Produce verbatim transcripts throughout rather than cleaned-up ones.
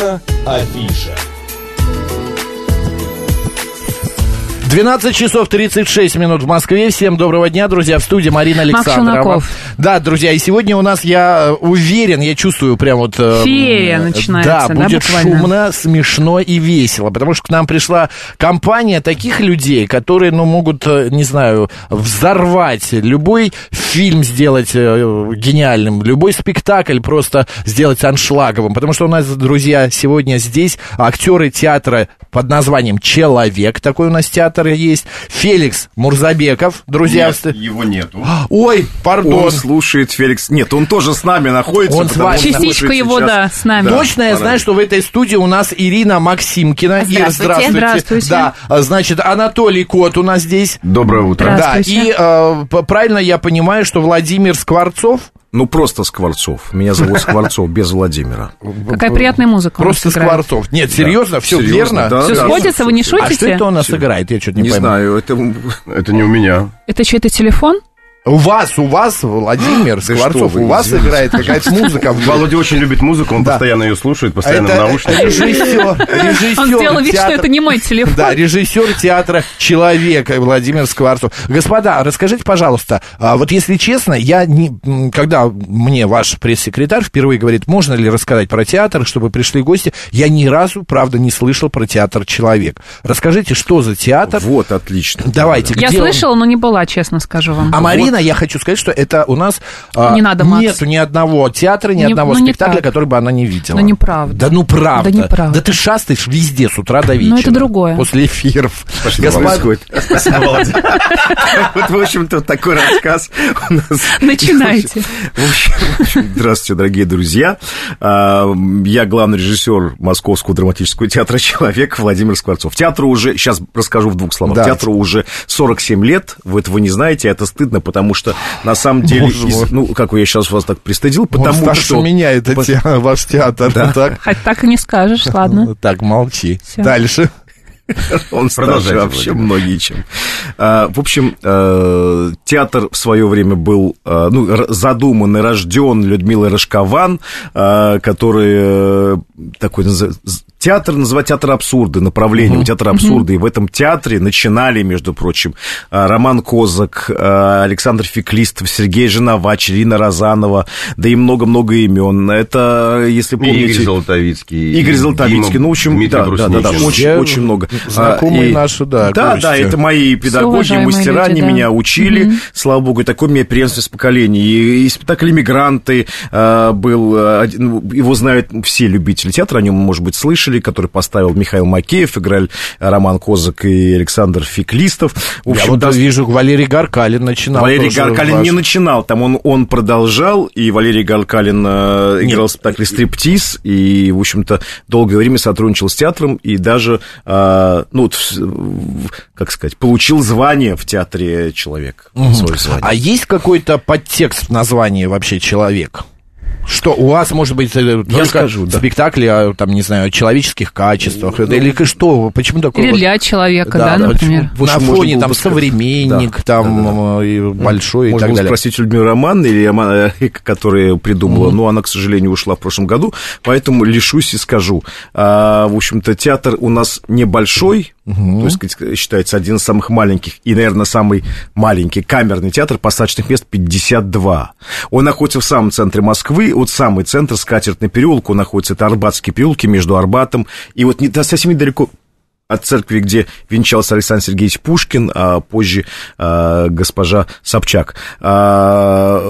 Наша афиша. двенадцать часов тридцать шесть минут в Москве. Всем доброго дня, друзья. В студии Марина Александрова. Да, друзья, и сегодня у нас, я уверен, я чувствую прям вот... Фея э, начинается, да, да, будет буквально шумно, смешно и весело, потому что к нам пришла компания таких людей, которые, ну, могут, не знаю, взорвать, любой фильм сделать гениальным, любой спектакль просто сделать аншлаговым, потому что у нас, друзья, сегодня здесь актеры театра под названием «Человек», такой у нас театр есть. Феликс Мурзабеков, друзья. Нет, его нету. Ой, пардон. Он слушает, Феликс. Нет, он тоже с нами находится. Он с вами. Частичка его, сейчас. Да, с нами. Да, точно я знаю, что в этой студии у нас Ирина Максимкина. Здравствуйте. Ир, здравствуйте. Здравствуйте. Да, значит, Анатолий Кот у нас здесь. Доброе утро. Да, и э, правильно я понимаю, что Владимир Скворцов? Ну, просто Скворцов. Меня зовут Скворцов, без Владимира. Какая приятная музыка. Просто Скворцов. Нет, серьезно, да, все серьезно, верно. Да, все да, сходится, да, вы не шутите? А что это у нас все играет? Я что-то не, не пойму. Знаю, это, это не у меня. Это чей-то телефон? У вас, у вас, Владимир Скворцов, у вас играет какая-то музыка. Володя очень любит музыку, он постоянно ее слушает, постоянно в наушниках. Режиссер. Он сделал вид, что это не мой телефон. Да, режиссер театра «Человека» Владимир Скворцов. Господа, расскажите, пожалуйста, вот если честно, я не, когда мне ваш пресс-секретарь впервые говорит, можно ли рассказать про театр, чтобы пришли гости, я ни разу, правда, не слышал про театр «Человек». Расскажите, что за театр? Вот, отлично. Давайте. Я слышала, но не была, честно скажу вам. А Марина, я хочу сказать, что это у нас не надо, нету ни одного театра, ни не, одного ну, спектакля, не который бы она не видела. Ну, неправда. Да, ну, правда. Да, неправда. Да ты шастаешь везде с утра до вечера. Ну, это другое. После эфиров. Господь. Спасибо, Владимир. Вот, в общем-то, такой рассказ у нас. Начинайте. В общем, здравствуйте, дорогие друзья. Я главный режиссер Московского драматического театра «Человек» Владимир Скворцов. Театру уже, сейчас расскажу в двух словах, театру уже сорок семь лет, вы этого не знаете, это стыдно, потому Потому что, на самом деле, из, ну, как я сейчас вас так пристыдил, потому что... Может, что... меня это По... те... ваш театр, да. Так? Хоть так и не скажешь, ладно. Так, молчи. Всё. Дальше. Он старше вообще многие чем. В общем, театр в свое время был ну, задуман и рожден Людмилой Рошкован, который такой называется... Театр называть театр абсурда, направление uh-huh. театра абсурда. Uh-huh. И в этом театре начинали, между прочим, Роман Козак, Александр Феклистов, Сергей Женовач, Ирина Розанова, да и много-много имен. Это, если помните... Игорь Золотовицкий. Игорь Золотовицкий. Дима, ну, в общем, да, да, да, да, очень, очень много. Знакомые и... наши, да. Да, да, это мои педагоги, мастера, люди, они да. меня учили. Uh-huh. Слава богу, такое у меня преемственность поколений. И, и спектакль «Мигранты» был... Его знают все любители театра, о нем, может быть, слышали, который поставил Михаил Макеев, играли Роман Козак и Александр Феклистов. В общем, Я вот да... вижу, Валерий Гаркалин начинал. Валерий Гаркалин ваш... не начинал, там он, он продолжал, и Валерий Гаркалин э, играл в спектакле «Стриптиз», и, в общем-то, долгое время сотрудничал с театром, и даже, э, ну, как сказать, получил звание в театре «Человек». Угу. Свое звание. А есть какой-то подтекст в названии вообще «Человек»? Что у вас, может быть, я скажу, да. спектакли о, там, не знаю, о человеческих качествах, ну, или что, почему такое? Или вот... для человека, да, да например. Почему, на фоне, там, выпускать. Современник, да, там, да, да, да. большой можно и так далее. Можно спросить Людмилу Романовну, которая придумала, mm-hmm. но она, к сожалению, ушла в прошлом году, поэтому лишусь и скажу. А, в общем-то, театр у нас небольшой, mm-hmm. то есть, считается, один из самых маленьких, и, наверное, самый маленький камерный театр, посадочных мест пятьдесят два. Он находится в самом центре Москвы, вот самый центр, Скатертный переулок, он находится, это Арбатские переулки, между Арбатом, и вот не, совсем недалеко от церкви, где венчался Александр Сергеевич Пушкин, а позже а, госпожа Собчак. А,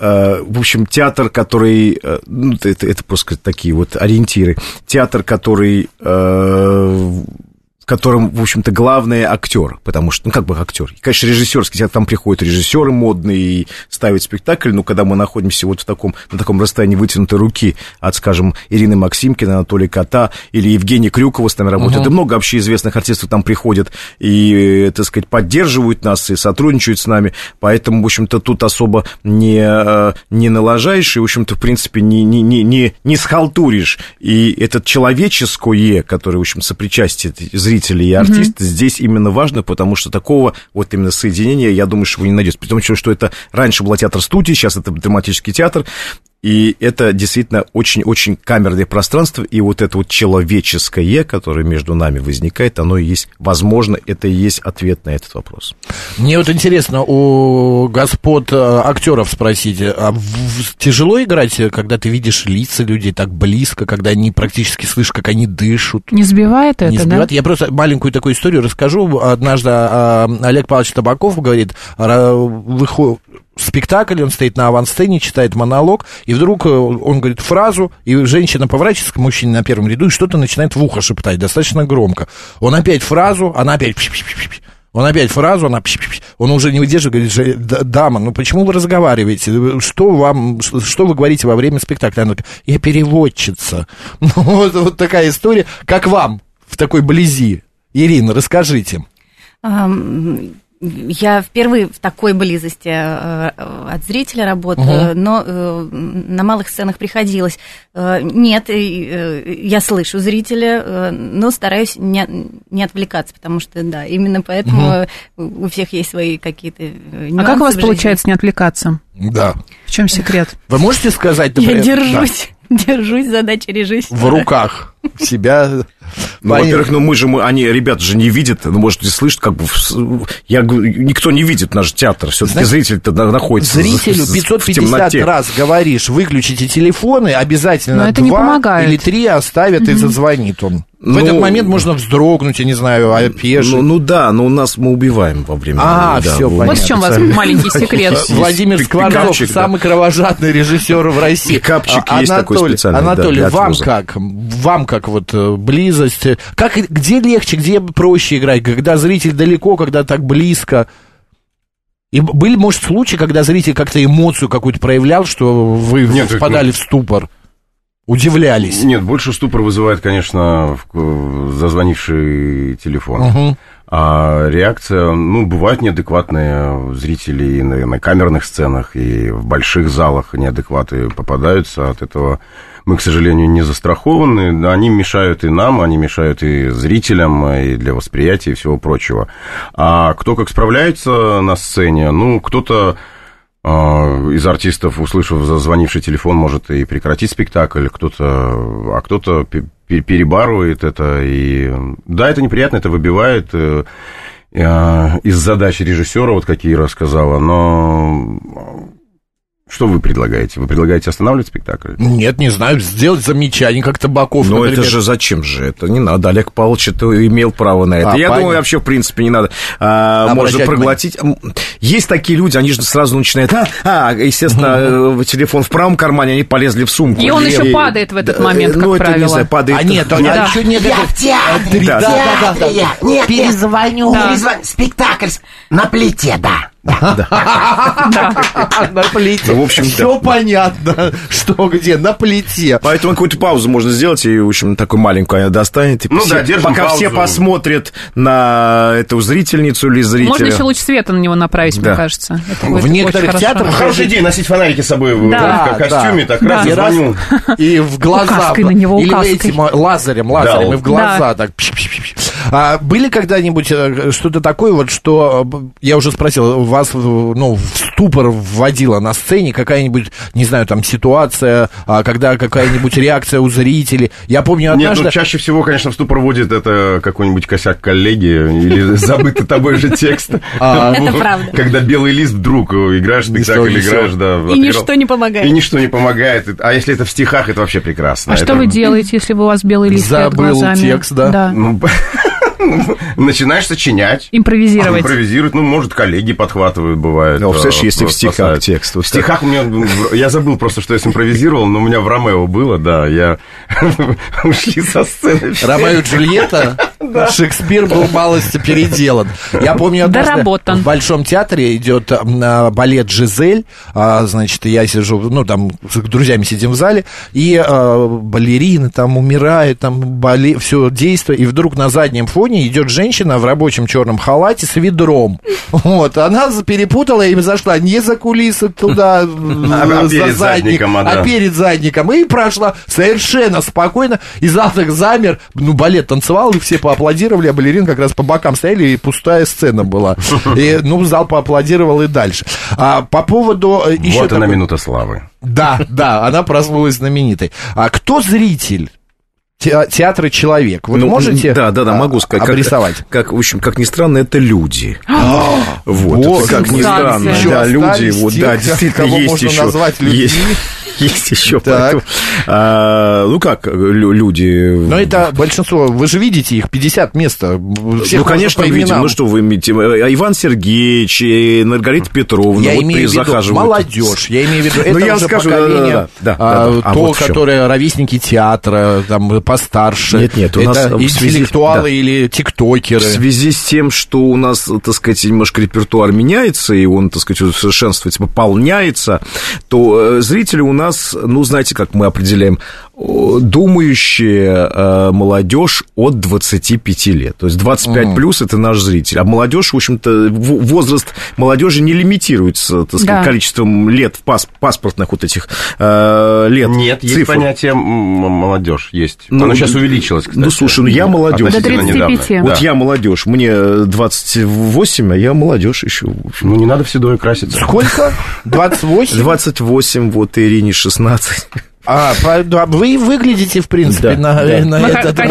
а, в общем, театр, который... Ну, это, это просто такие вот ориентиры. Театр, который... А, которым, в общем-то, главный актер, потому что, ну, как бы актер. Конечно, режиссерский театр, там приходят режиссеры модные и ставят спектакль, но когда мы находимся вот в таком, на таком расстоянии вытянутой руки от, скажем, Ирины Максимкина, Анатолия Кота или Евгения Крюкова с нами работают, угу. и много общеизвестных артистов там приходят и, так сказать, поддерживают нас и сотрудничают с нами, поэтому, в общем-то, тут особо не, не налажаешь и, в общем-то, в принципе, не, не, не, не схалтуришь. И это человеческое, которое, в общем, сопричастие зрителей, и артист, mm-hmm. здесь именно важно, потому что такого вот именно соединения, я думаю, что вы не найдете. При том, что это раньше был театр студии, сейчас это драматический театр, И это действительно очень-очень камерное пространство, и вот это вот человеческое, которое между нами возникает, оно и есть, возможно, это и есть ответ на этот вопрос. Мне вот интересно у господ актеров спросить, а тяжело играть, когда ты видишь лица людей так близко, когда они практически слышат, как они дышат? Не сбивает это, не сбивает? Да? Я просто маленькую такую историю расскажу. Однажды Олег Павлович Табаков говорит, выходит... спектакль, он стоит на авансцене, читает монолог, и вдруг он говорит фразу, и женщина поворачивается к мужчине на первом ряду, и что-то начинает в ухо шептать, достаточно громко. Он опять фразу, она опять... Он опять фразу, она... Он уже не выдерживает, говорит, дама, ну почему вы разговариваете? Что вам, что вы говорите во время спектакля? Она говорит, я переводчица. Ну, вот, вот такая история. Как вам в такой близи? Ирина, расскажите. Я впервые в такой близости от зрителя работаю, угу. но на малых сценах приходилось. Нет, я слышу зрителя, но стараюсь не отвлекаться, потому что, да, именно поэтому угу. у всех есть свои какие-то нюансы. А как у вас получается не отвлекаться? Да. В чем секрет? Вы можете сказать, например... Я держусь. Да. Держусь, задача режиссера. В руках себя. Ну, во-первых, ну мы же, мы, они, ребята же не видят, ну, может, не слышат, как бы, я, никто не видит наш театр, все-таки зритель-то находится в темноте. Зрителю пятьсот пятьдесят раз говоришь, выключите телефоны, обязательно два или три оставят mm-hmm. и зазвонит он. В ну, этот момент можно вздрогнуть, я не знаю, опешить. Ну, ну да, но у нас мы убиваем во время. А, да, все, понятно. Вот в чем у вас маленький секрет. Владимир Скворцов, самый кровожадный режиссер в России. Пикапчик есть такой специальный. Анатолий, вам как? Вам как вот близость? Как, где легче, где проще играть? Когда зритель далеко, когда так близко? И были, может, случаи, когда зритель как-то эмоцию какую-то проявлял, что вы Нет, впадали в ступор? Удивлялись. Нет, больше ступор вызывает, конечно, зазвонивший телефон. Угу. А реакция, ну, бывают неадекватные зрители и на, на камерных сценах, и в больших залах неадекваты попадаются. От этого мы, к сожалению, не застрахованы. Они мешают и нам, они мешают и зрителям, и для восприятия, и всего прочего. А кто как справляется на сцене, ну, кто-то... из артистов, услышав зазвонивший телефон, может и прекратить спектакль, кто-то, а кто-то перебарывает это. И... Да, это неприятно, это выбивает из задачи режиссера, вот как Ира сказала, но что вы предлагаете? Вы предлагаете останавливать спектакль? Нет, не знаю, сделать замечание, как Табаков, но например. Это же зачем же? Это не надо. Олег Павлович это имел право на это. А, Я понятно. Думаю, вообще, в принципе, не надо. А, можно проглотить. Мы... Есть такие люди, они же сразу начинают... А, а естественно, угу. телефон в правом кармане, они полезли в сумку. И он и... еще падает в этот момент, как ну, это, правило. Не знаю, падает... А нет, он да. еще не... Да. Я в театре, да, да, да, да. Нет, перезвоню. Да. перезвоню. Спектакль на плите, да. На плите. Все понятно, что где, на плите. Поэтому какую-то паузу можно сделать, и, в общем, такую маленькую она достанет. Пока все посмотрят на эту зрительницу или зрителя. Можно еще луч света на него направить, мне кажется. В некоторых театрах... Хорошая идея носить фонарики с собой в костюме, так раз и звоню. И в глаза. Или этим лазерем, лазерем, и в глаза так... А были когда-нибудь что-то такое, вот что, я уже спросил, вас ну, в ступор вводила на сцене какая-нибудь, не знаю, там, ситуация, когда какая-нибудь реакция у зрителей? Я помню однажды... Нет, ну, чаще всего, конечно, в ступор вводит это какой-нибудь косяк коллеги или забытый тобой же текст. Это правда. Когда белый лист вдруг играешь, спектакль играешь, да. И ничто не помогает. И ничто не помогает. А если это в стихах, это вообще прекрасно. А что вы делаете, если у вас белый лист перед глазами? Забыл текст, да. Начинаешь сочинять. Импровизировать. Импровизировать. Ну, может, коллеги подхватывают, бывает. Ну, представляешь, если в стихах текст. В стихах у меня... Я забыл просто, что я симпровизировал, но у меня в Ромео было, да. Я... Ушли со сцены. Ромео и Джульетта? Да. Шекспир был малость переделан. Я помню, однажды в Большом театре идет балет «Жизель». Значит, я сижу, ну, там, с друзьями сидим в зале, и балерина там умирает, там, бале... все действие, и вдруг на заднем фоне идет женщина в рабочем черном халате с ведром. Вот, она перепутала и зашла не за кулисы туда, за задник, а перед задником, и прошла совершенно спокойно, и зал так замер, ну, балет танцевал, и все по поаплодировали, а балерин как раз по бокам стояли, и пустая сцена была. И, ну, зал поаплодировал и дальше. А по поводу... Еще вот такой... она минута славы. Да, да, она прославилась знаменитой. А кто зритель театра «Человек»? Вы ну, можете да, да, да, могу сказать, обрисовать? Как, как, в общем, как ни странно, это люди. Вот, О, это, как ни странно. Да, люди, вот, да, действительно, есть еще... Есть. Есть еще поэтому, а, ну как, люди... Но это большинство, вы же видите их, пятьдесят мест. Ну, конечно, видим, ну что вы имеете? Иван Сергеевич, Маргарита Петровна, я вот имею в виду молодежь, я имею в виду, это я уже скажу, поколение, да, да, да, а, да, да. А то, вот которое ровесники театра, там, постарше. Нет, нет, у нас... Это интеллектуалы да. или тиктокеры. В связи с тем, что у нас, так сказать, немножко репертуар меняется, и он, так сказать, совершенствуется, пополняется, то зрители у нас... Ну, знаете, как мы определяем, думающая молодежь от двадцати пяти лет. То есть двадцать пять плюс это наш зритель. А молодежь, в общем-то, возраст молодежи не лимитируется, так сказать, да. количеством лет в паспортных вот этих лет. Нет, цифр. Есть понятие молодежь есть. Ну, оно сейчас увеличилось, кстати. Ну, слушай, ну я молодежь. До тридцати пяти. Вот да. я молодежь. Мне двадцать восемь, а я молодежь еще. Ну, не надо в седое краситься. Сколько? двадцать восемь? двадцать восемь, вот, Ирине шестнадцать. А, вы выглядите, в принципе, да, на, да. на это. Да.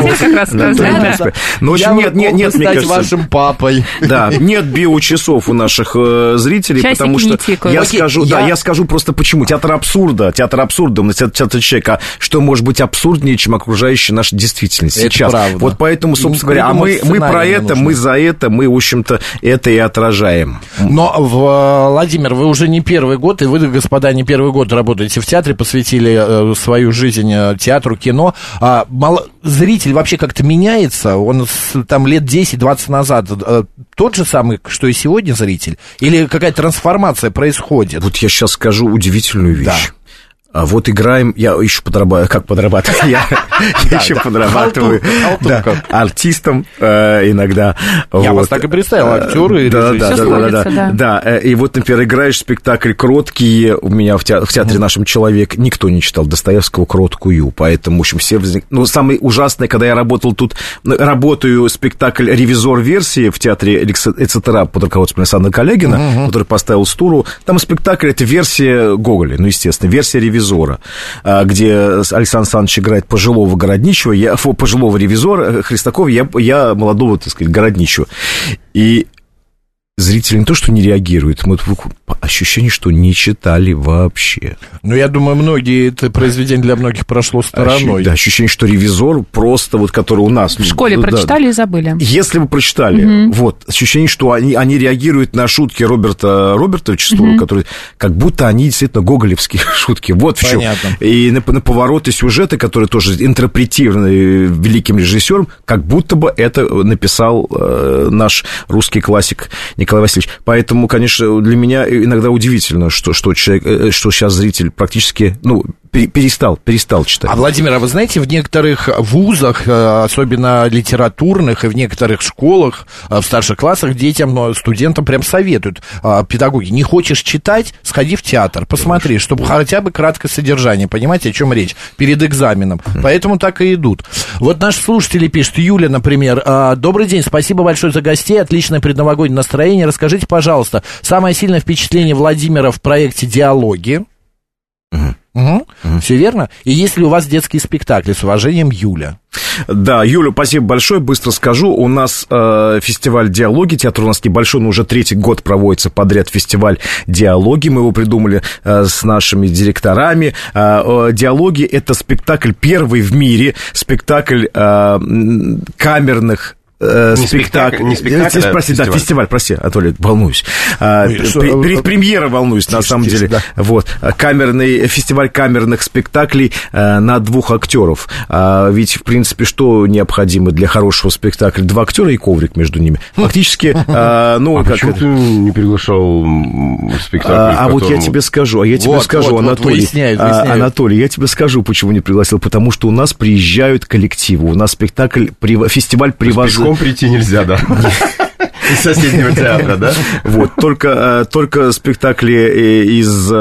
Ну, я нет, нет, нет, стать кажется, вашим папой. Да, нет биочасов у наших э, зрителей, часик потому что я скажу, я... да, я скажу просто почему. Театр абсурда, театр абсурда, театр человека, что может быть абсурднее, чем окружающая наша действительность это сейчас. Правда. Вот поэтому, собственно говоря, а мы, мы про это, нужно. мы за это, мы, в общем-то, это и отражаем. Но, Владимир, вы уже не первый год, и вы, господа, не первый год работаете в театре, посвятили... свою жизнь театру, кино. А, мало... Зритель вообще как-то меняется? Он там лет десять-двадцать назад тот же самый, что и сегодня зритель? Или какая-то трансформация происходит? Вот я сейчас скажу удивительную вещь. Да. А вот играем, я еще подрабатываю, как подрабатываю, я еще подрабатываю артистом иногда. Я вас так и представил, актеры, режиссеры. Да, и вот, например, играешь спектакль «Кроткие», у меня в театре нашем «Человек» никто не читал Достоевского «Кроткую», поэтому, в общем, все... Ну, самое ужасное, когда я работал тут, работаю спектакль «Ревизор версии» в театре ЭЦТРА под руководством Александра Коллегина, который поставил Стуру, там спектакль, это версия Гоголя, ну, естественно, версия «Ревизор». Ревизора, где Александр Александрович играет пожилого городничего, я, пожилого ревизора Христакова, я, я молодого, так сказать, городничего. И зрители не то, что не реагируют, мы ощущение, что не читали вообще. Ну, я думаю, многие это произведение для многих прошло стороной. Ощу, да, ощущение, что ревизор просто вот, который у нас... В школе ну, прочитали да, и забыли. Если бы прочитали, угу. вот, ощущение, что они, они реагируют на шутки Роберта Робертовича, угу. которые как будто они действительно гоголевские шутки. Вот в чем. И на, на повороты сюжета, которые тоже интерпретированы великим режиссером, как будто бы это написал э, наш русский классик Николай Васильевич. Поэтому, конечно, для меня иногда удивительно, что, что, человек, что сейчас зритель практически, ну, перестал, перестал читать. А, Владимир, а вы знаете, в некоторых вузах, особенно литературных, и в некоторых школах, в старших классах детям, студентам прям советуют педагоги. Не хочешь читать, сходи в театр, посмотри, конечно, чтобы хотя бы краткое содержание, понимаете, о чем речь, перед экзаменом. Поэтому так и идут. Вот наши слушатели пишут, Юля, например, добрый день, спасибо большое за гостей, отличное предновогоднее настроение. Расскажите, пожалуйста, самое сильное впечатление Владимира в проекте «Диалоги». Угу. Угу. Угу. Все верно? И есть ли у вас детские спектакли? С уважением, Юля. Да, Юля, спасибо большое, быстро скажу. У нас э, фестиваль «Диалоги», театр у нас небольшой, но уже третий год проводится подряд фестиваль «Диалоги». Мы его придумали э, с нашими директорами. э, э, «Диалоги» — это спектакль, первый в мире спектакль э, камерных Э, не спектакль, не спектакль, а прости, фестиваль. Да, фестиваль, прости, Анатолий, волнуюсь. Ой, Пре- перед премьерой волнуюсь, тише, на самом тише, деле. Да. Вот, камерный, фестиваль камерных спектаклей э, на двух актеров. А ведь, в принципе, что необходимо для хорошего спектакля? Два актера и коврик между ними. Фактически, э, ну, а как... Почему это? Ты не приглашал спектакль? А, а вот я тебе скажу, а я тебе вот, скажу, вот, Анатолий, вот, выясняю, выясняю. Анатолий, я тебе скажу, почему не пригласил. Потому что у нас приезжают коллективы, у нас спектакль, фестиваль привозит. Прийти нельзя, да. Из соседнего театра, да? Вот, только, только спектакли из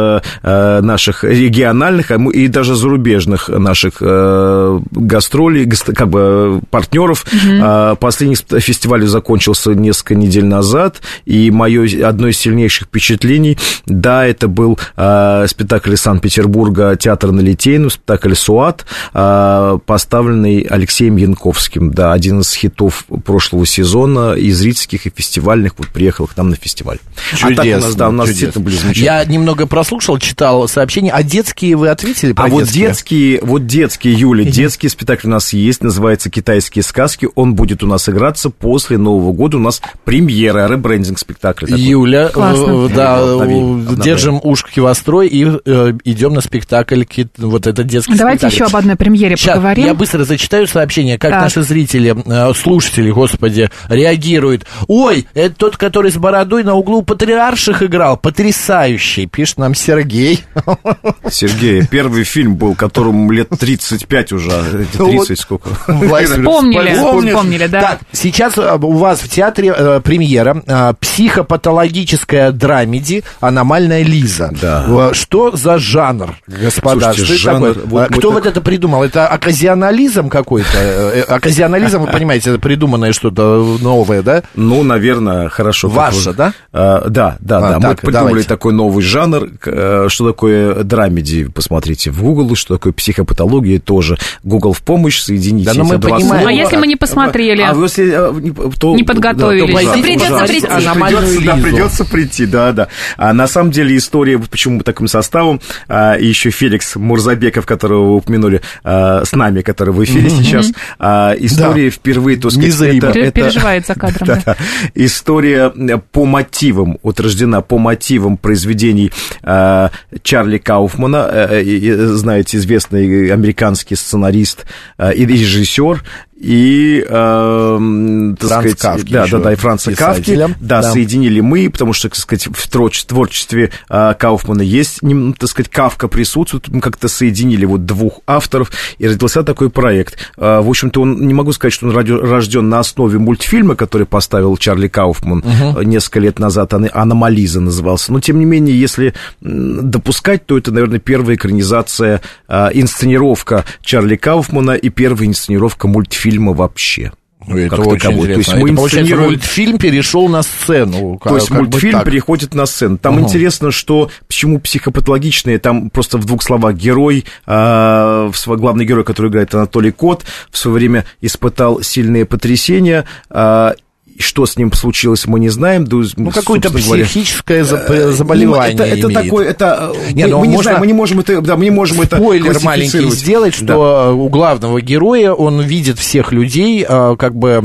наших региональных и даже зарубежных наших гастролей, как бы партнеров. Угу. Последний фестиваль закончился несколько недель назад, и мое одно из сильнейших впечатлений, да, это был спектакль из Санкт-Петербурга «Театр на Литейном», спектакль «Суат», поставленный Алексеем Янковским, да, один из хитов прошлого сезона, и зрительских, и фестивальных, вот приехал к нам на фестиваль. Чудесно, а так у нас, да, у нас действительно были замечательные. Я немного прослушал, читал сообщения, а детские вы ответили про а детские? А вот детские, вот детские, Юля, Иди. детский спектакль у нас есть, называется «Китайские сказки», он будет у нас играться после Нового года, у нас премьера, ребрендинг спектакля. Такой. Юля, классно. Да, Обновили. держим ушки вострой и э, идем на спектакль, вот это детский Давайте спектакль. Давайте еще об одной премьере Сейчас поговорим. Я быстро зачитаю сообщение, как так. наши зрители, э, слушатели, господи, реагируют. Ой, это тот, который с бородой на углу Патриарших играл, потрясающий, пишет нам Сергей. Сергей, первый фильм был, которому лет тридцать пять уже, тридцать сколько. Вспомнили, вспомнили, да. Так, сейчас у вас в театре э, премьера э, психопатологическая драмеди «Аномальная Лиза». Да. Что за жанр, господа? Слушайте, жанр, вот, Кто вот так... это придумал? Это оказионализм какой-то? Оказионализм, вы понимаете, это придуманное что-то новое, да? Ну, наверное, хорошо. Ваша, да? А, да? Да, а, да, да. Мы придумали давайте. такой новый жанр. Что такое драмеди? Посмотрите в Google. Что такое психопатология? Тоже Google в помощь, соедините. Да, но мы понимаем. А если мы не посмотрели? А, а если то, не подготовились? Да, то придется прийти. Придется, да, придется прийти, да, да. А на самом деле история, почему таким составом, а, еще Феликс Мурзабеков, которого вы упомянули, а, с нами, который в эфире mm-hmm. сейчас, а, история да. впервые, то сказать, это, это... переживает за кадром. Да. Да. История по мотивам, утверждена по мотивам произведений э, Чарли Кауфмана, э, э, знаете, известный американский сценарист э, и режиссер, и, э, так Франц сказать, Кафки да, да, да, и Франца Кафки, да, да, соединили мы, потому что, так сказать, в творчестве э, Кауфмана есть, так сказать, Кафка присутствует, мы как-то соединили вот двух авторов, и родился такой проект. Э, в общем-то, он, не могу сказать, что он рожден на основе мультфильма, который поставил Чарли Кауфман угу. несколько лет назад, «Аномализа» назывался, но, тем не менее, если допускать, то это, наверное, первая экранизация, э, инсценировка Чарли Кауфмана и первая инсценировка мультфильма. Фильма вообще. Ну, это очень интересно. То есть это, мы получается, мультфильм перешел на сцену. Как, то есть мультфильм переходит на сцену. Там угу. интересно, что почему психопатологичные, там просто в двух словах герой, э, главный герой, который играет Анатолий Кот, в свое время испытал сильные потрясения. Э, Что с ним случилось, мы не знаем. Да, ну, какое-то психическое говоря, заболевание это, это имеет. Такое, это, не, мы, мы не знаем, мы не можем это, да, мы не можем это классифицировать. Спойлер маленький сделать, что да. у главного героя он видит всех людей, как бы,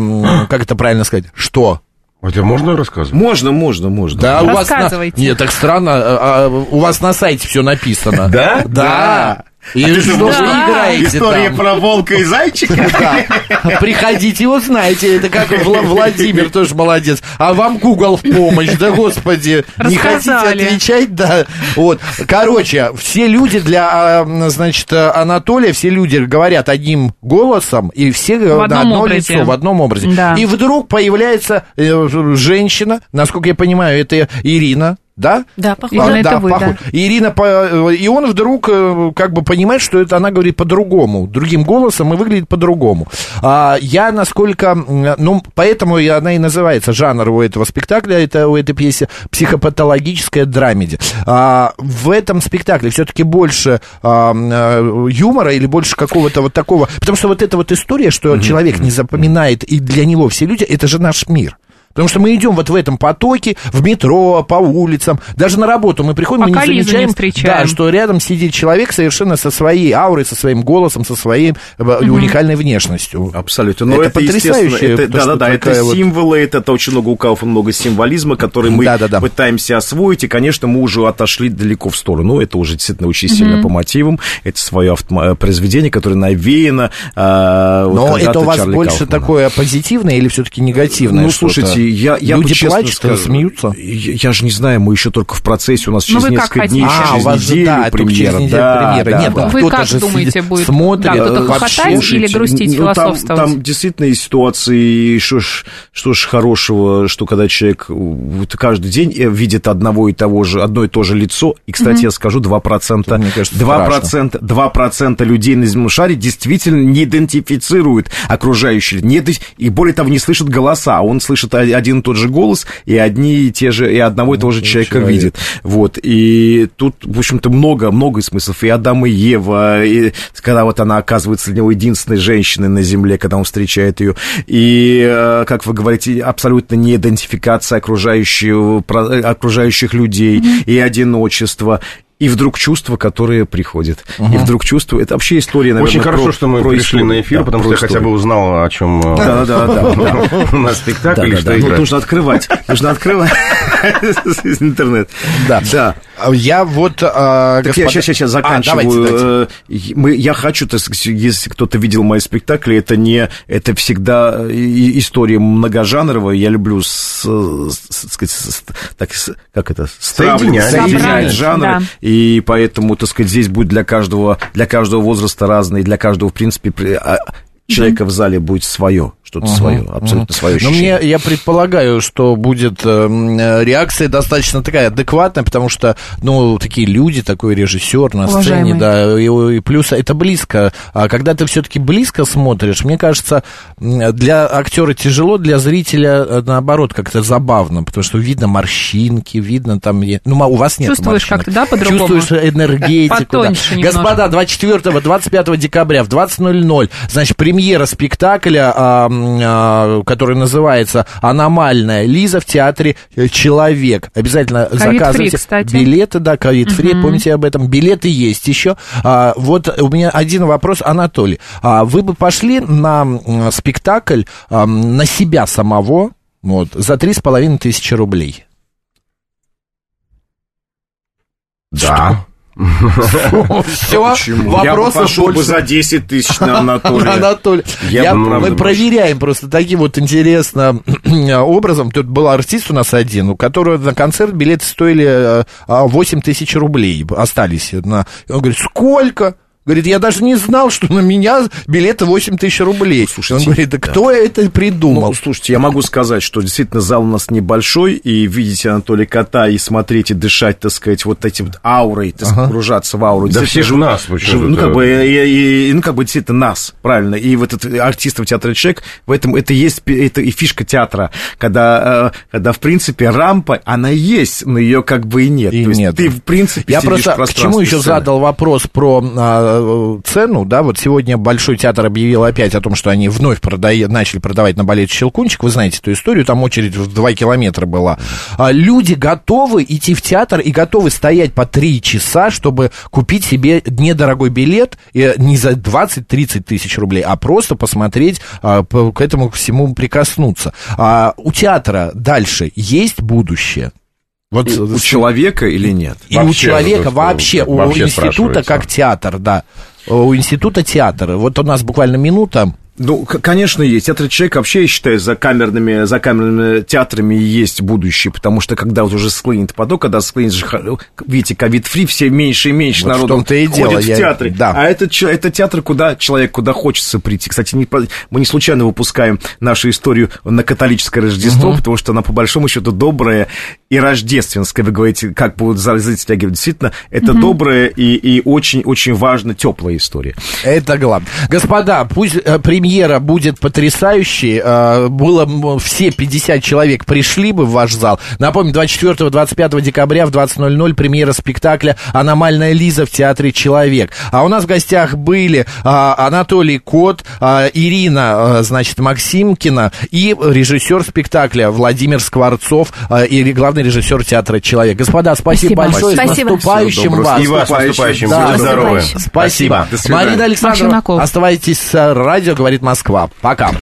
как это правильно сказать, что... Это можно рассказывать? Можно, можно, можно. Да, у вас на... Нет, так странно, а, у вас на сайте все написано. Да? Да. И а что вы играете? История там? Про волка и зайчика? Да. Приходите, вот знаете, это как Владимир тоже молодец. А вам Google в помощь, да господи. Не хотите отвечать, да. Вот. Короче, все люди для, значит, Анатолия, все люди говорят одним голосом, и все в одно образе. лицо, в одном образе. Да. И вдруг появляется женщина, насколько я понимаю, это Ирина. Да? Да, похоже. Ирина, а, это да, вы, похоже. Да. Ирина, и он вдруг как бы понимает, что это она говорит по-другому, другим голосом и выглядит по-другому. А я насколько... Ну, поэтому она и называется жанр у этого спектакля, это, у этой пьесы психопатологическая драмеди. А в этом спектакле все-таки больше а, юмора или больше какого-то вот такого... Потому что вот эта вот история, что mm-hmm. человек не запоминает, и для него все люди, это же наш мир. Потому что мы идем вот в этом потоке, в метро, по улицам, даже на работу мы приходим, пока мы не замечаем, не встречаем. Да, что рядом сидит человек совершенно со своей аурой, со своим голосом, со своей mm-hmm. уникальной внешностью. Абсолютно. Но это, это потрясающе. Да-да-да, это, это символы, это, это очень много у Кауфмана, много символизма, который мы да-да-да. пытаемся освоить, и, конечно, мы уже отошли далеко в сторону. Это уже действительно очень mm-hmm. сильно по мотивам, это свое автом... произведение, которое навеяно. Э, вот Но это у вас Чарли больше Кауфмана. Такое позитивное или все-таки негативное? Ну, слушайте, знаете, я, я люди бы честно плачут, скажу, смеются. Я, я же не знаю, мы еще только в процессе, у нас но через несколько дней, а, через, а, неделю, да, премьера, через неделю да, премьера. Да, нет, да. Вы как думаете, будет смотрит, да, кто-то вообще, хохотать слушайте, или грустить, ну, философствовать? Там, там действительно есть ситуации, что ж, что ж хорошего, что когда человек вот, каждый день видит одного и того же, одно и то же лицо, и, кстати, mm-hmm. я скажу, два процента, кажется, два процента, два процента людей на земном шаре действительно не идентифицируют окружающие, не, и более того, не слышат голоса, он слышит один и тот же голос, и одни и те же, и одного и того же человека человек. видит. Вот. И тут, в общем-то, много, много смыслов. И Адам, и Ева, и когда вот она оказывается для него единственной женщиной на земле, когда он встречает ее. И, как вы говорите, абсолютно не идентификация окружающих людей, mm-hmm. и одиночество. И вдруг чувства, которые приходят. Угу. И вдруг чувства... Это вообще история, наверное, очень про... хорошо, что мы пришли историю. на эфир, да, потому что я историю. хотя бы узнал, о чем у нас спектакль или что играет. Нужно открывать. Нужно открывать интернет. Да. Я вот... Так я сейчас заканчиваю. Я хочу, если кто-то видел мои спектакли, это не... Это всегда история многожанровая. Я люблю... Как это? Соединять жанры. И поэтому, так сказать, здесь будет для каждого, для каждого возраста разный, для каждого, в принципе, человека mm-hmm. в зале будет свое, что-то uh-huh, свое, абсолютно uh-huh. свое ощущение. Но мне, я предполагаю, что будет э, реакция достаточно такая адекватная, потому что, ну, такие люди, такой режиссер на Уважаемый. сцене, да, и, и плюс это близко. А когда ты все-таки близко смотришь, мне кажется, для актера тяжело, для зрителя, наоборот, как-то забавно, потому что видно морщинки, видно там... Ну, у вас нет Чувствуешь морщинок. как-то, да, по-другому? Чувствуешь энергетику. Да. Господа, двадцать четвёртого-двадцать пятого декабря в двадцать ноль-ноль, значит, премьера спектакля... который называется «Аномальная Лиза» в Театре Человек. Обязательно COVID-free, заказывайте кстати. билеты, да, ковид-фри, uh-huh. помните об этом, билеты есть еще. А, вот у меня один вопрос, Анатолий, а вы бы пошли на спектакль а, на себя самого вот, за три с половиной тысячи рублей? Да. Что? Все, вопрос пошел бы за десять тысяч на Анатолия. Мы проверяем просто таким вот интересным образом. Тут был артист у нас один, у которого на концерт билеты стоили восемь тысяч рублей. Остались. Он говорит, сколько? Говорит, я даже не знал, что на меня билеты восемь тысяч рублей. Слушайте, он говорит, да кто да. это придумал? Ну, слушайте, я могу сказать, что действительно зал у нас небольшой, и видите Анатолия Кота, и смотреть, и дышать, так сказать, вот этим аурой, так сказать, ага. погружаться в ауру. Да все же нас. Жив, ну, как бы, и, и, ну, как бы, действительно, нас, правильно. И вот этот артистов театра «Человек», в этом это есть это и фишка театра, когда, когда, в принципе, рампа, она есть, но ее как бы и нет. И То нет. есть ты, в принципе, я сидишь просто, в пространстве. Я просто к чему еще сцены. задал вопрос про... цену, да, вот сегодня Большой театр объявил опять о том, что они вновь продай... начали продавать на балет «Щелкунчик», вы знаете эту историю, там очередь в два километра была. Люди готовы идти в театр и готовы стоять по три часа, чтобы купить себе недорогой билет не за двадцать-тридцать тысяч рублей, а просто посмотреть, к этому всему прикоснуться. У театра дальше есть будущее? Вот и, у человека или нет? И вообще, у человека то, вообще, у вообще института как театр, да. У института театра. Вот у нас буквально минута. Ну, конечно, есть. Театр «Человек» вообще, я считаю, за камерными, за камерными театрами есть будущее, потому что когда вот уже склынет поток, когда склынет, видите, ковид-фри, все меньше и меньше вот народу ходит и дело. в я... театры. Да. А это, это театр, куда человек, куда хочется прийти. Кстати, не, мы не случайно выпускаем нашу историю на католическое Рождество, угу. потому что она, по большому счету, добрая и рождественская. Вы говорите, как будут зрители говорить. Действительно, это угу. добрая и очень-очень важно теплая история. Это главное. Господа, пусть премьер Премьера будет потрясающей. Было все пятьдесят человек пришли бы в ваш зал. Напомню, двадцать четвёртого-двадцать пятого декабря в двадцать ноль-ноль премьера спектакля «Аномальная Лиза» в Театре «Человек». А у нас в гостях были Анатолий Кот, Ирина, значит, Максимкина и режиссер спектакля Владимир Скворцов и главный режиссер Театра «Человек». Господа, спасибо, спасибо. большое. Спасибо. С наступающим вас. И вас с наступающим. Да, здоровы. Спасибо. Марина Александровна, оставайтесь с радио «Говорит Москва». Пока.